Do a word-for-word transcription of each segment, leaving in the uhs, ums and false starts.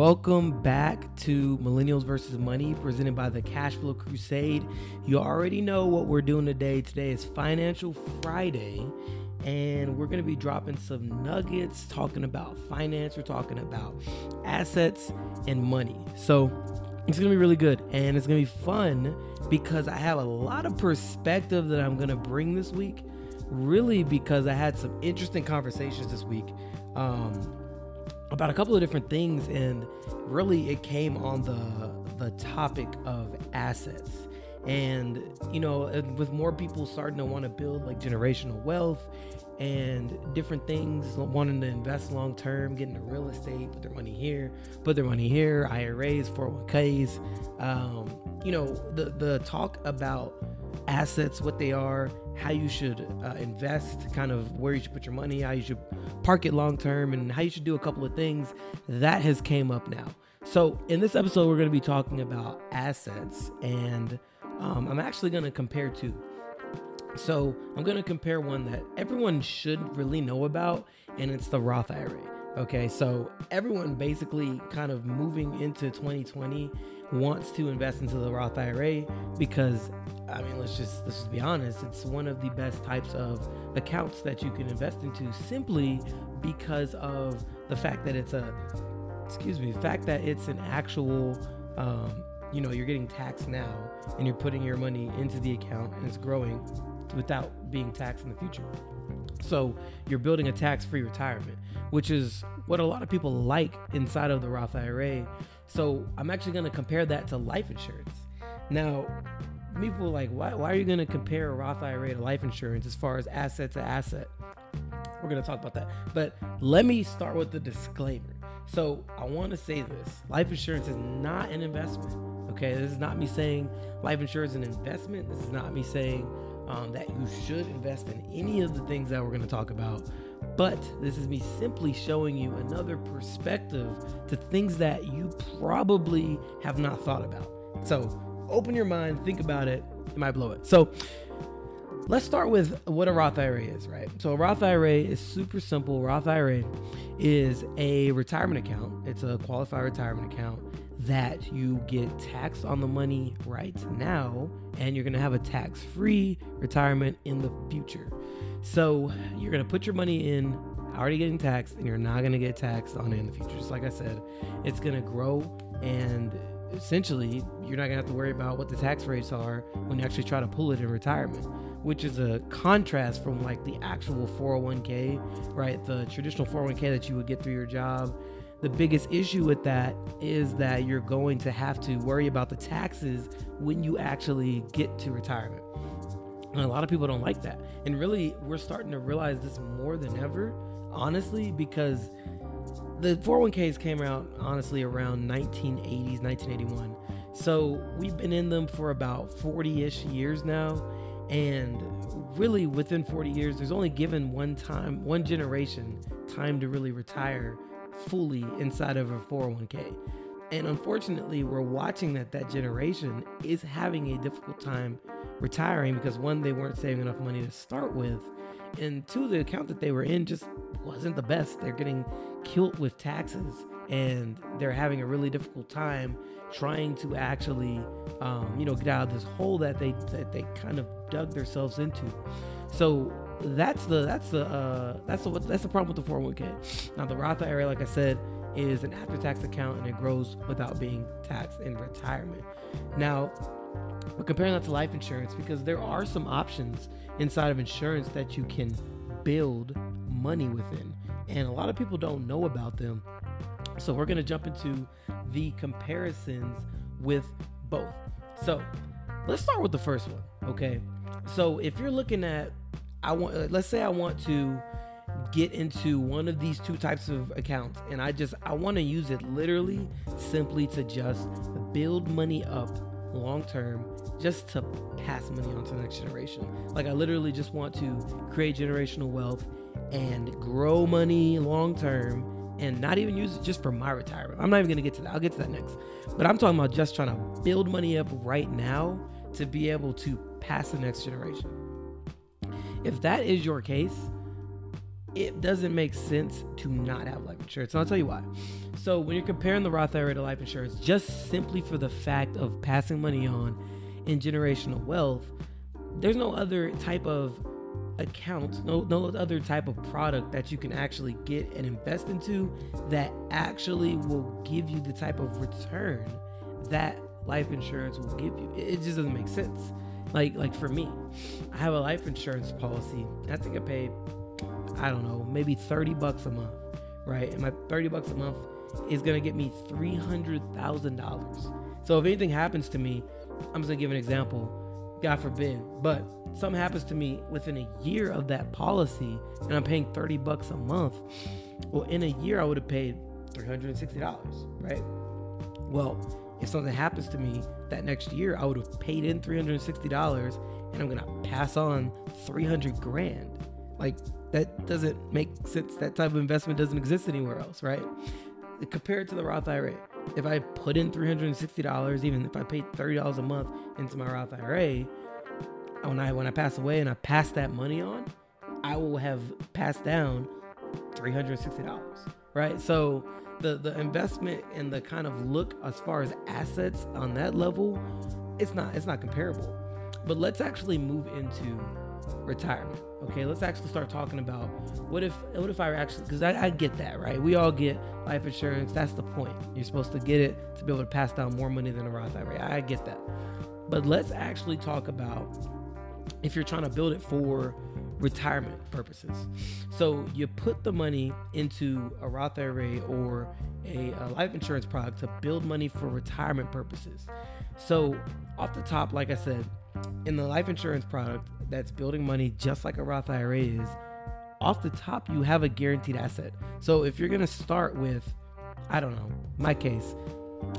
Welcome back to Millennials Versus Money, presented by the Cashflow Crusade. You already know what we're doing today. Today is Financial Friday, and we're going to be dropping some nuggets, talking about finance. We're talking about assets and money. So it's going to be really good, and it's going to be fun because I have a lot of perspective that I'm going to bring this week, really because I had some interesting conversations this week. Um... about a couple of different things, and really it came on the the topic of assets. And you know, with more people starting to want to build like generational wealth and different things, wanting to invest long term, get into real estate, put their money here, put their money here, I R As, four oh one k's, um, you know, the the talk about assets, what they are, how you should uh, invest, kind of where you should put your money, how you should park it long term, and how you should do a couple of things that has came up now. So in this episode, we're going to be talking about assets, and um, I'm actually going to compare two. So I'm going to compare one that everyone should really know about, and it's the Roth I R A. Okay, so everyone basically kind of moving into twenty twenty wants to invest into the Roth I R A because, I mean, let's just let's just be honest, it's one of the best types of accounts that you can invest into, simply because of the fact that it's a, excuse me, fact that it's an actual, um, you know, you're getting taxed now and you're putting your money into the account and it's growing without being taxed in the future. So you're building a tax-free retirement, which is what a lot of people like inside of the Roth I R A. So I'm actually going to compare that to life insurance. Now, people are like, why, why are you going to compare a Roth I R A to life insurance as far as asset to asset? We're going to talk about that. But let me start with the disclaimer. So I want to say this. Life insurance is not an investment, okay? This is not me saying life insurance is an investment. This is not me saying Um, that you should invest in any of the things that we're going to talk about. But this is me simply showing you another perspective to things that you probably have not thought about. So open your mind, think about it, it might blow it. So let's start with what a Roth I R A is, right? So a Roth I R A is super simple. Roth I R A is a retirement account. It's a qualified retirement account that you get taxed on the money right now, and you're going to have a tax-free retirement in the future. So you're going to put your money in, already getting taxed, and you're not going to get taxed on it in the future. Just like I said, it's going to grow, and essentially you're not going to have to worry about what the tax rates are when you actually try to pull it in retirement, which is a contrast from like the actual four oh one k, right? The traditional four oh one k that you would get through your job. The biggest issue with that is that you're going to have to worry about the taxes when you actually get to retirement. And a lot of people don't like that. And really, we're starting to realize this more than ever, honestly, because the four oh one k's came out, honestly, around nineteen eighties, nineteen eighty-one. So we've been in them for about forty-ish years now. And really, within forty years, there's only given one time, one generation time to really retire fully inside of a four oh one k, and unfortunately we're watching that that generation is having a difficult time retiring because, one, they weren't saving enough money to start with, and two, the account that they were in just wasn't the best. They're getting killed with taxes, and they're having a really difficult time trying to actually um you know get out of this hole that they that they kind of dug themselves into. So That's the that's the uh, that's the that's the problem with the four oh one k. Now the Roth I R A, like I said, is an after-tax account, and it grows without being taxed in retirement. Now we're comparing that to life insurance because there are some options inside of insurance that you can build money within, and a lot of people don't know about them. So we're going to jump into the comparisons with both. So let's start with the first one. Okay, so if you're looking at I want, let's say I want to get into one of these two types of accounts, and I just, I want to use it literally simply to just build money up long-term, just to pass money on to the next generation. Like I literally just want to create generational wealth and grow money long-term and not even use it just for my retirement. I'm not even going to get to that. I'll get to that next, but I'm talking about just trying to build money up right now to be able to pass the next generation. If that is your case, it doesn't make sense to not have life insurance. And I'll tell you why. So when you're comparing the Roth I R A to life insurance, just simply for the fact of passing money on and generational wealth, there's no other type of account, no, no other type of product that you can actually get and invest into that actually will give you the type of return that life insurance will give you. It just doesn't make sense. Like, like for me, I have a life insurance policy. I think I paid, I don't know, maybe thirty bucks a month, right? And my thirty bucks a month is going to get me three hundred thousand dollars. So if anything happens to me, I'm just going to give an example, God forbid, but something happens to me within a year of that policy and I'm paying thirty bucks a month. Well, in a year, I would have paid three hundred sixty dollars, right? Well, if something happens to me that next year, I would have paid in three hundred sixty dollars and I'm going to pass on three hundred grand. Like, that doesn't make sense. That type of investment doesn't exist anywhere else, right? Compared to the Roth I R A, if I put in three hundred sixty dollars, even if I paid thirty dollars a month into my Roth I R A, when I, when I pass away and I pass that money on, I will have passed down three hundred sixty dollars, right? So the, the investment and the kind of look as far as assets on that level, it's not, it's not comparable. But let's actually move into retirement. Okay, let's actually start talking about what if what if I actually, because I, I get that, right? We all get life insurance. That's the point. You're supposed to get it to be able to pass down more money than a Roth I R A. I get that. But let's actually talk about if you're trying to build it for retirement purposes. So you put the money into a Roth I R A or a, a life insurance product to build money for retirement purposes. So off the top, like I said, in the life insurance product that's building money just like a Roth I R A is, off the top, you have a guaranteed asset. So if you're going to start with, I don't know, my case,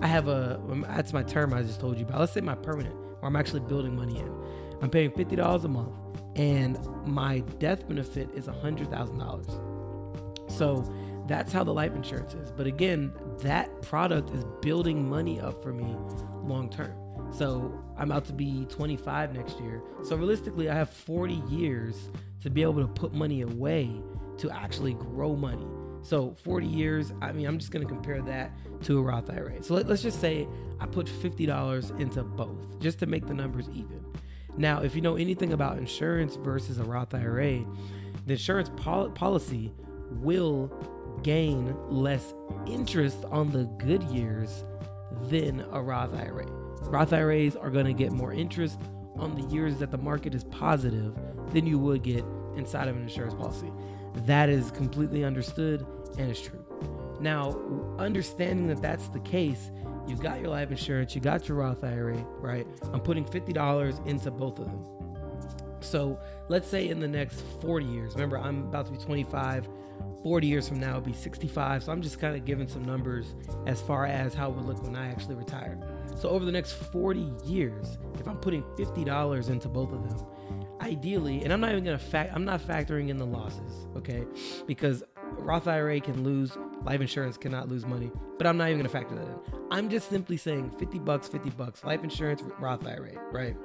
I have a, that's my term I just told you about. Let's say my permanent, or I'm actually building money in. I'm paying fifty dollars a month and my death benefit is one hundred thousand dollars. So that's how the life insurance is. But again, that product is building money up for me long term. So I'm about to be twenty-five next year. So realistically, I have forty years to be able to put money away to actually grow money. So forty years, I mean, I'm just going to compare that to a Roth I R A. So let, let's just say I put fifty dollars into both just to make the numbers even. Now, if you know anything about insurance versus a Roth I R A, the insurance pol- policy will gain less interest on the good years than a Roth I R A. Roth I R As are going to get more interest on the years that the market is positive than you would get inside of an insurance policy. That is completely understood and is true. Now, understanding that that's the case, you got your life insurance, you got your Roth I R A, right? I'm putting fifty dollars into both of them. So let's say in the next forty years, remember, I'm about to be twenty-five, forty years from now, it'll be sixty-five. So I'm just kind of giving some numbers as far as how it would look when I actually retire. So over the next forty years, if I'm putting fifty dollars into both of them, ideally, and I'm not even going to fact, I'm not factoring in the losses, okay? Because Roth I R A can lose, life insurance cannot lose money, but I'm not even going to factor that in. I'm just simply saying fifty bucks, fifty bucks, life insurance, Roth I R A, right?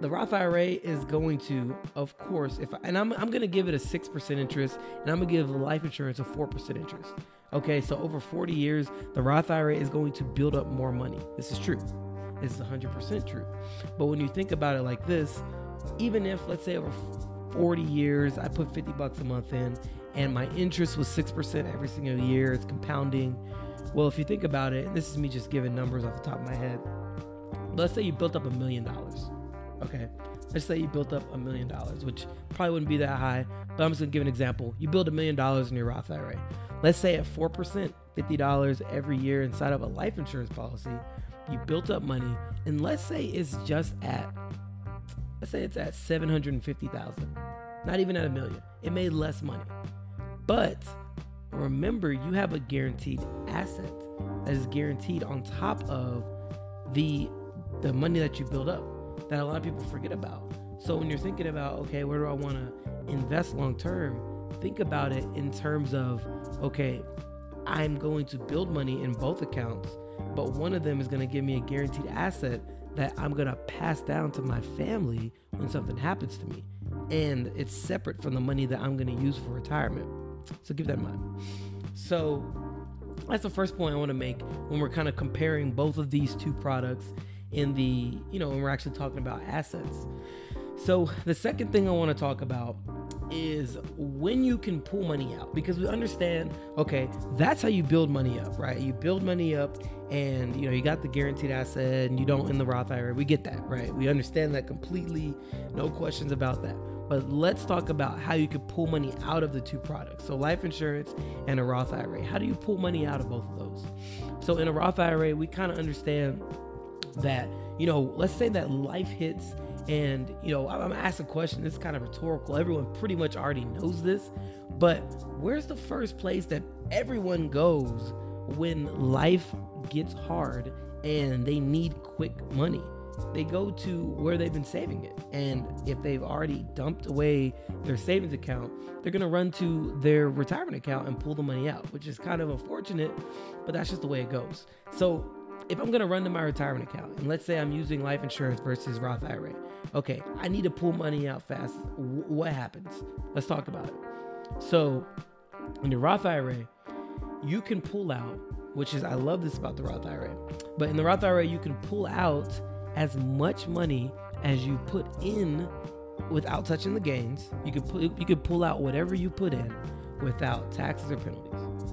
The Roth I R A is going to, of course, if I, and I'm I'm going to give it a six percent interest, and I'm going to give the life insurance a four percent interest. Okay, so over forty years, the Roth I R A is going to build up more money. This is true. This is one hundred percent true. But when you think about it like this, even if, let's say, over forty years, I put fifty bucks a month in, and my interest was six percent every single year, it's compounding. Well, if you think about it, and this is me just giving numbers off the top of my head, let's say you built up a million dollars. Okay, let's say you built up a million dollars, which probably wouldn't be that high, but I'm just gonna give an example. You build a million dollars in your Roth I R A. Let's say at four percent, fifty dollars every year inside of a life insurance policy, you built up money, and let's say it's just at, let's say it's at seven hundred fifty thousand, not even at a million. It made less money. But remember, you have a guaranteed asset that is guaranteed on top of the, the money that you build up, that a lot of people forget about. So when you're thinking about, okay, where do I want to invest long term? Think about it in terms of, okay, I'm going to build money in both accounts, but one of them is going to give me a guaranteed asset that I'm going to pass down to my family when something happens to me. And it's separate from the money that I'm going to use for retirement. So keep that in mind. So that's the first point I want to make when we're kind of comparing both of these two products in the, you know, when we're actually talking about assets. So the second thing I want to talk about is when you can pull money out, because we understand, okay, that's how you build money up, right? You build money up and, you know, you got the guaranteed asset and you don't in the Roth I R A. We get that, right? We understand that completely. No questions about that. But let's talk about how you could pull money out of the two products. So life insurance and a Roth I R A. How do you pull money out of both of those? So in a Roth I R A, we kind of understand that, you know, let's say that life hits and, you know, I'm asked a question. This is kind of rhetorical. Everyone pretty much already knows this, but where's the first place that everyone goes when life gets hard and they need quick money? They go to where they've been saving it. And if they've already dumped away their savings account, they're going to run to their retirement account and pull the money out, which is kind of unfortunate, but that's just the way it goes. So if I'm going to run to my retirement account, and let's say I'm using life insurance versus Roth I R A, okay, I need to pull money out fast. W- what happens? Let's talk about it. So in the Roth I R A, you can pull out, which is, I love this about the Roth I R A, but in the Roth I R A, you can pull out as much money as you put in without touching the gains. You could pu- you could pull out whatever you put in without taxes or penalties.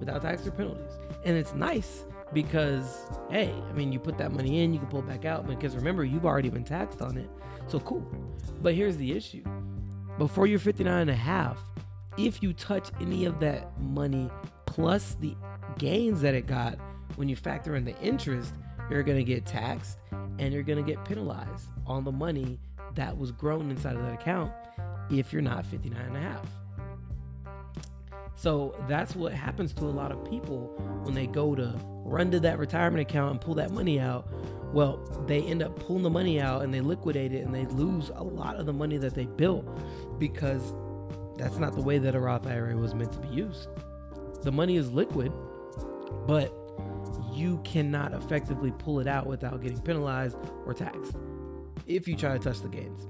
Without taxes or penalties. And it's nice because, hey, I mean, you put that money in, you can pull it back out, because remember, you've already been taxed on it. So cool. But here's the issue. Before you're fifty-nine and a half, if you touch any of that money plus the gains that it got, when you factor in the interest, you're going to get taxed and you're going to get penalized on the money that was grown inside of that account if you're not fifty-nine and a half. So that's what happens to a lot of people when they go to run to that retirement account and pull that money out. Well, they end up pulling the money out and they liquidate it and they lose a lot of the money that they built, because that's not the way that a Roth I R A was meant to be used. The money is liquid, but you cannot effectively pull it out without getting penalized or taxed if you try to touch the gains.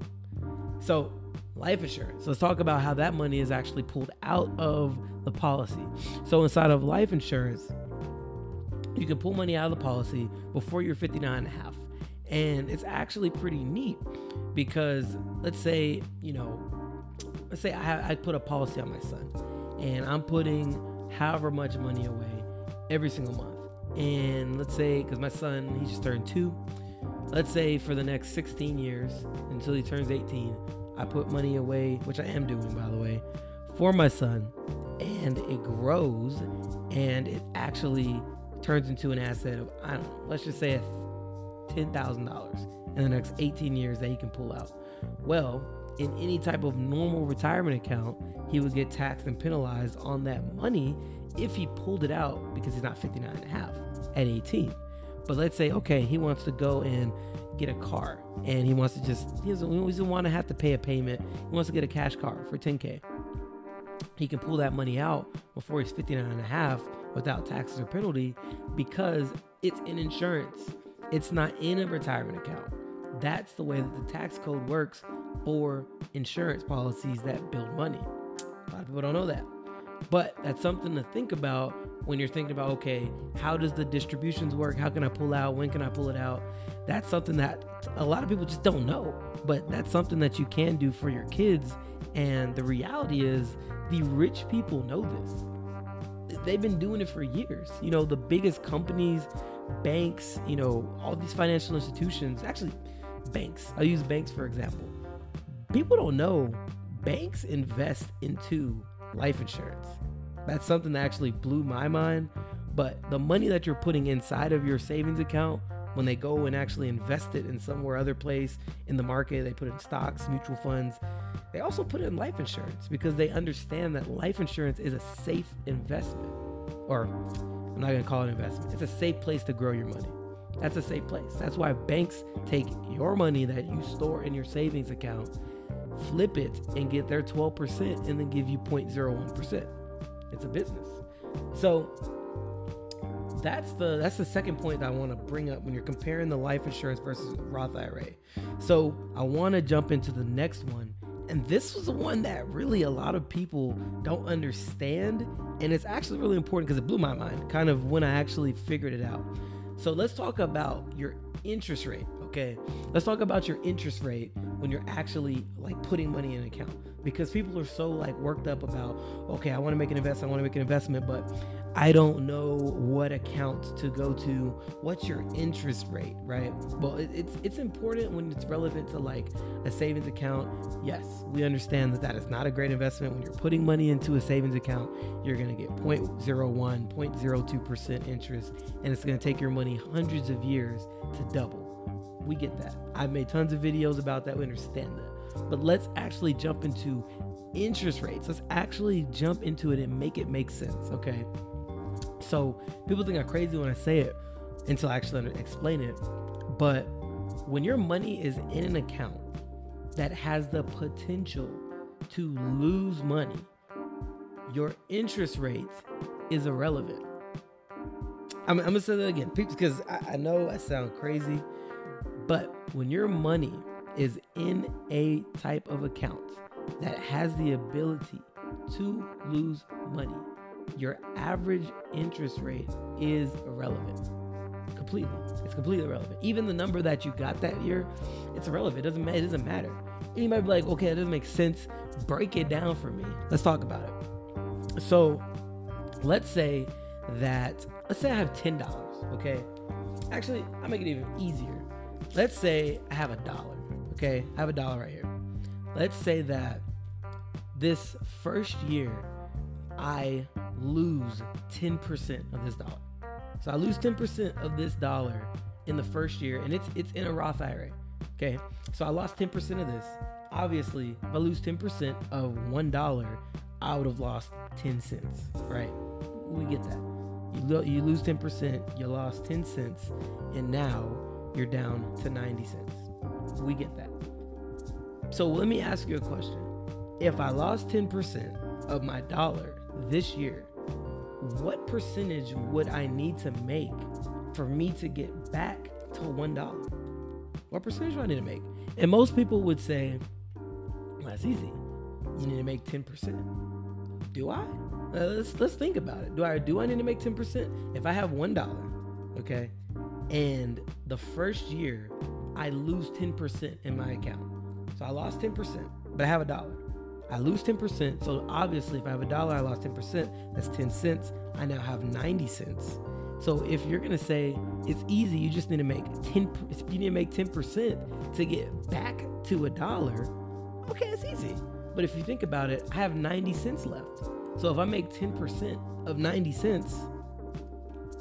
So life insurance, let's talk about how that money is actually pulled out of the policy. So inside of life insurance, you can pull money out of the policy before you're fifty-nine and a half. And it's actually pretty neat because let's say, you know, let's say I, I put a policy on my son and I'm putting however much money away every single month. And let's say, because my son, he just turned two, let's say for the next sixteen years until he turns eighteen, I put money away, which I am doing, by the way, for my son, and it grows and it actually turns into an asset of, I don't know, let's just say ten thousand dollars in the next eighteen years that he can pull out. Well, in any type of normal retirement account, he would get taxed and penalized on that money if he pulled it out, because he's not fifty-nine and a half at eighteen. But let's say, okay, he wants to go and get a car and he wants to just, he doesn't, he doesn't want to have to pay a payment. He wants to get a cash car for ten K. He can pull that money out before he's fifty-nine and a half without taxes or penalty, because it's in insurance. It's not in a retirement account. That's the way that the tax code works for insurance policies that build money. A lot of people don't know that. But that's something to think about when you're thinking about, okay, how does the distributions work? How can I pull out? When can I pull it out? That's something that a lot of people just don't know, but that's something that you can do for your kids. And the reality is the rich people know this. They've been doing it for years. You know, the biggest companies, banks, you know, all these financial institutions, actually banks, I'll use banks for example. People don't know banks invest into life insurance. That's something that actually blew my mind. But the money that you're putting inside of your savings account, when they go and actually invest it in somewhere other place in the market, they put in stocks, mutual funds, they also put it in life insurance, because they understand that life insurance is a safe investment. Or I'm not going to call it an investment. It's a safe place to grow your money. That's a safe place. That's why banks take your money that you store in your savings account, flip it and get their twelve percent and then give you zero point zero one percent. It's a business. So that's the that's the second point that I want to bring up when you're comparing the life insurance versus Roth I R A. So I want to jump into the next one, And this was the one that really a lot of people don't understand. And it's actually really important because it blew my mind kind of when I actually figured it out. So let's talk about your interest rate. Okay, let's talk about your interest rate when you're actually like putting money in an account, because people are so like worked up about, okay, I want to make an investment, I want to make an investment, but I don't know what account to go to. What's your interest rate, right? Well, it, it's it's important when it's relevant to like a savings account. Yes, we understand that that is not a great investment. When you're putting money into a savings account, you're going to get zero point zero one, zero point zero two percent interest, and it's going to take your money hundreds of years to double. We get that. I've made tons of videos about that. We understand that. But let's actually jump into interest rates. Let's actually jump into it and make it make sense. Okay. So people think I'm crazy when I say it until I actually explain it. But when your money is in an account that has the potential to lose money, your interest rates is irrelevant. I'm, I'm going to say that again, because I, I know I sound crazy. But when your money is in a type of account that has the ability to lose money, your average interest rate is irrelevant. Completely. It's completely irrelevant. Even the number that you got that year, it's irrelevant. It doesn't, it doesn't matter. And you might be like, okay, that doesn't make sense. Break it down for me. Let's talk about it. So let's say that, let's say I have ten dollars, okay? Actually, I'll make it even easier. Let's say I have a dollar, okay? I have a dollar right here. Let's say that this first year, I lose ten percent of this dollar. So I lose ten percent of this dollar in the first year, and it's it's in a Roth I R A, okay? So I lost ten percent of this. Obviously, if I lose ten percent of one dollar, I would have lost ten cents, right? We get that. You, lo- you lose ten percent, you lost ten cents, and now you're down to ninety cents. We get that. So let me ask you a question. If I lost ten percent of my dollar this year, what percentage would I need to make for me to get back to one dollar? What percentage do I need to make? And most people would say, well, that's easy. You need to make ten percent. Do I? Uh, let's, let's think about it. Do I, do I need to make ten percent? If I have one dollar, okay, and the first year I lose ten percent in my account. So I lost ten percent, but I have a dollar. I lose ten percent. So obviously if I have a dollar, I lost ten percent, that's ten cents. I now have ninety cents. So if you're going to say it's easy, you just need to make ten, you need to make ten percent to get back to a dollar. Okay, it's easy. But if you think about it, I have ninety cents left. So if I make ten percent of ninety cents,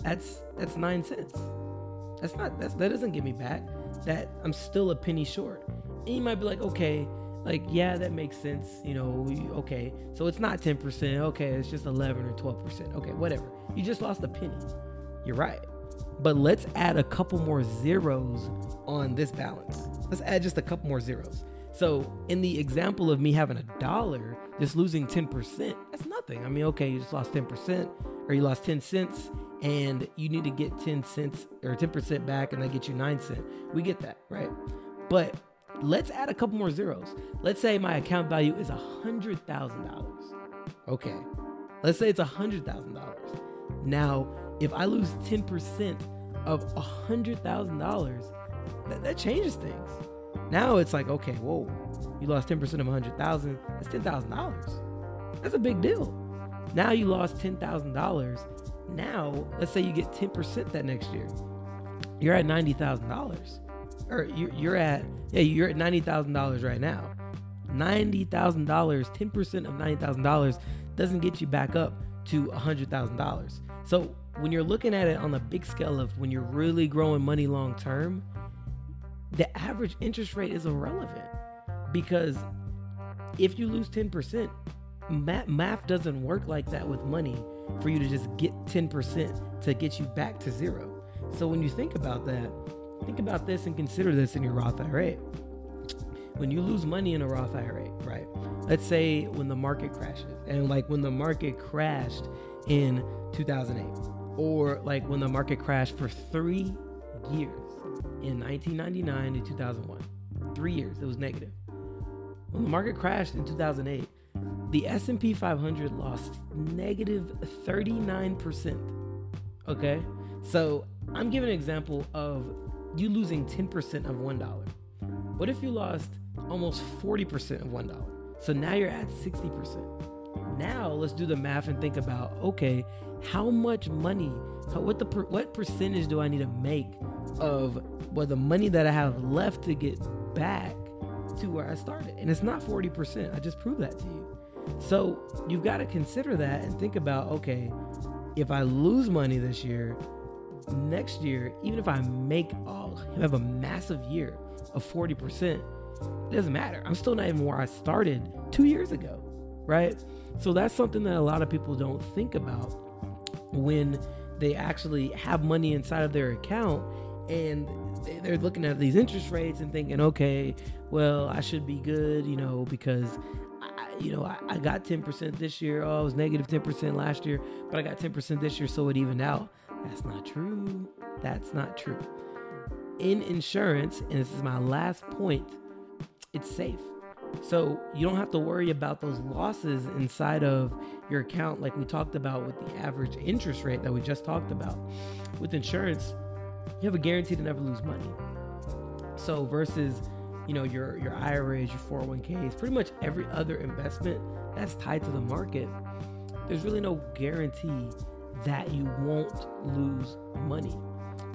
that's, that's nine cents. That's not, that's, that doesn't get me back. That I'm still a penny short. And you might be like, okay, like, yeah, that makes sense. You know, okay. So it's not ten percent. Okay. It's just eleven or twelve percent. Okay. Whatever. You just lost a penny. You're right. But let's add a couple more zeros on this balance. Let's add just a couple more zeros. So in the example of me having a dollar, just losing ten percent, that's nothing. I mean, okay, you just lost ten percent or you lost ten cents. And you need to get ten cents or ten percent back, and that gets you nine cents. We get that, right? But let's add a couple more zeros. Let's say my account value is one hundred thousand dollars. Okay. Let's say it's one hundred thousand dollars. Now, if I lose ten percent of one hundred thousand dollars, that, that changes things. Now it's like, okay, whoa, you lost ten percent of one hundred thousand dollars. That's ten thousand dollars. That's a big deal. Now you lost ten thousand dollars. Now, let's say you get ten percent that next year. You're at ninety thousand dollars. Or you're, you're at, yeah, you're at ninety thousand dollars right now. ninety thousand dollars, ten percent of ninety thousand dollars doesn't get you back up to one hundred thousand dollars. So when you're looking at it on the big scale of when you're really growing money long term, the average interest rate is irrelevant, because if you lose ten percent, math, math doesn't work like that with money for you to just get ten percent to get you back to zero. So when you think about that, think about this and consider this in your Roth I R A. When you lose money in a Roth I R A, right? Let's say when the market crashes, and like when the market crashed in two thousand eight, or like when the market crashed for three years in nineteen ninety-nine to two thousand one, three years, it was negative. When the market crashed in two thousand eight, the S and P five hundred lost negative thirty-nine percent, okay? So I'm giving an example of you losing ten percent of one dollar. What if you lost almost forty percent of one dollar? So now you're at sixty percent. Now let's do the math and think about, okay, how much money, how, what the per, what percentage do I need to make of well, the money that I have left to get back to where I started? And it's not forty percent. I just proved that to you. So you've got to consider that and think about, okay, if I lose money this year, next year, even if I make all, oh, have a massive year of forty percent, it doesn't matter. I'm still not even where I started two years ago, right? So that's something that a lot of people don't think about when they actually have money inside of their account and they're looking at these interest rates and thinking, okay, well, I should be good, you know, because I, you know, I, I got ten percent this year. Oh, I was negative ten percent last year, but I got ten percent this year, so it evened out. That's not true. That's not true. In insurance, and this is my last point, it's safe. So you don't have to worry about those losses inside of your account like we talked about with the average interest rate that we just talked about. With insurance, you have a guarantee to never lose money. So versus, you know, your, your I R As, your four oh one Ks, pretty much every other investment that's tied to the market, there's really no guarantee that you won't lose money.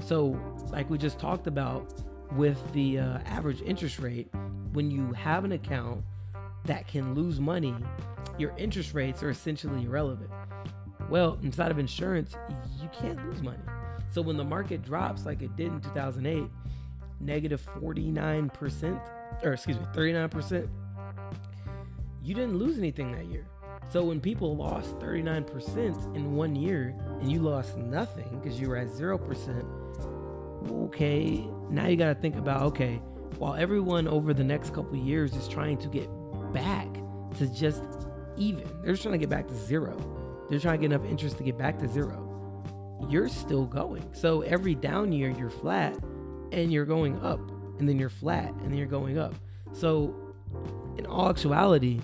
So like we just talked about with the uh, average interest rate, when you have an account that can lose money, your interest rates are essentially irrelevant. Well, inside of insurance, you can't lose money. So when the market drops like it did in two thousand eight, negative forty-nine percent, or excuse me, thirty-nine percent, you didn't lose anything that year. So when people lost thirty-nine percent in one year and you lost nothing because you were at zero percent, okay, now you got to think about, okay, while everyone over the next couple of years is trying to get back to just even, they're just trying to get back to zero. They're trying to get enough interest to get back to zero. You're still going. So every down year, you're flat and you're going up, and then you're flat and then you're going up. So in all actuality,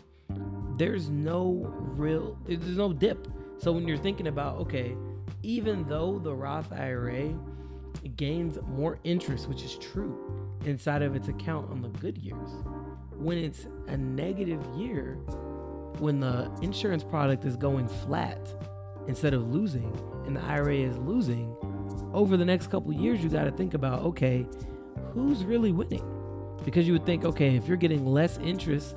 there's no real, there's no dip. So when you're thinking about, okay, even though the Roth I R A gains more interest, which is true, inside of its account on the good years, when it's a negative year, when the insurance product is going flat instead of losing and the I R A is losing, over the next couple of years, you got to think about, okay, who's really winning? Because you would think, okay, if you're getting less interest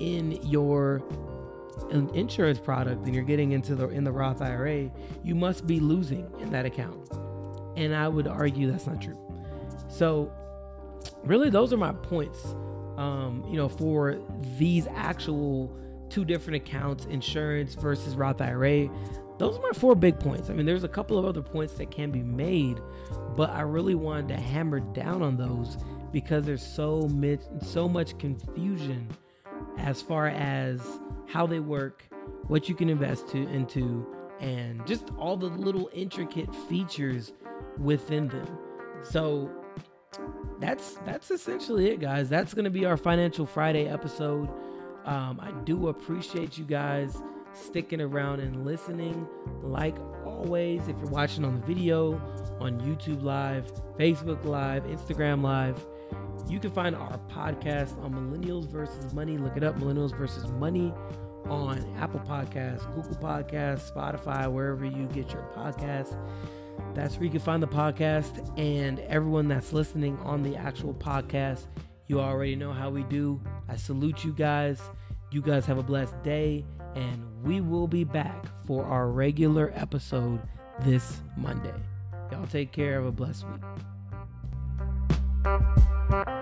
in your insurance product than you're getting into the in the Roth I R A, you must be losing in that account. And I would argue that's not true. So really, those are my points, um, you know, for these actual two different accounts, insurance versus Roth I R A. Those are my four big points. I mean, there's a couple of other points that can be made, but I really wanted to hammer down on those because there's so much, so much confusion as far as how they work, what you can invest to, into, and just all the little intricate features within them. So that's that's essentially it, guys. That's going to be our Financial Friday episode. Um, I do appreciate you guys sticking around and listening. Like always, if you're watching on the video, on YouTube Live, Facebook Live, Instagram Live, you can find our podcast on Millennials Versus Money. Look it up, Millennials Versus Money, on Apple Podcasts, Google Podcasts, Spotify, wherever you get your podcasts. That's where you can find the podcast. And everyone that's listening on the actual podcast, you already know how we do. I salute you guys. You guys have a blessed day. And we will be back for our regular episode this Monday. Y'all take care. Have a blessed week. Bye.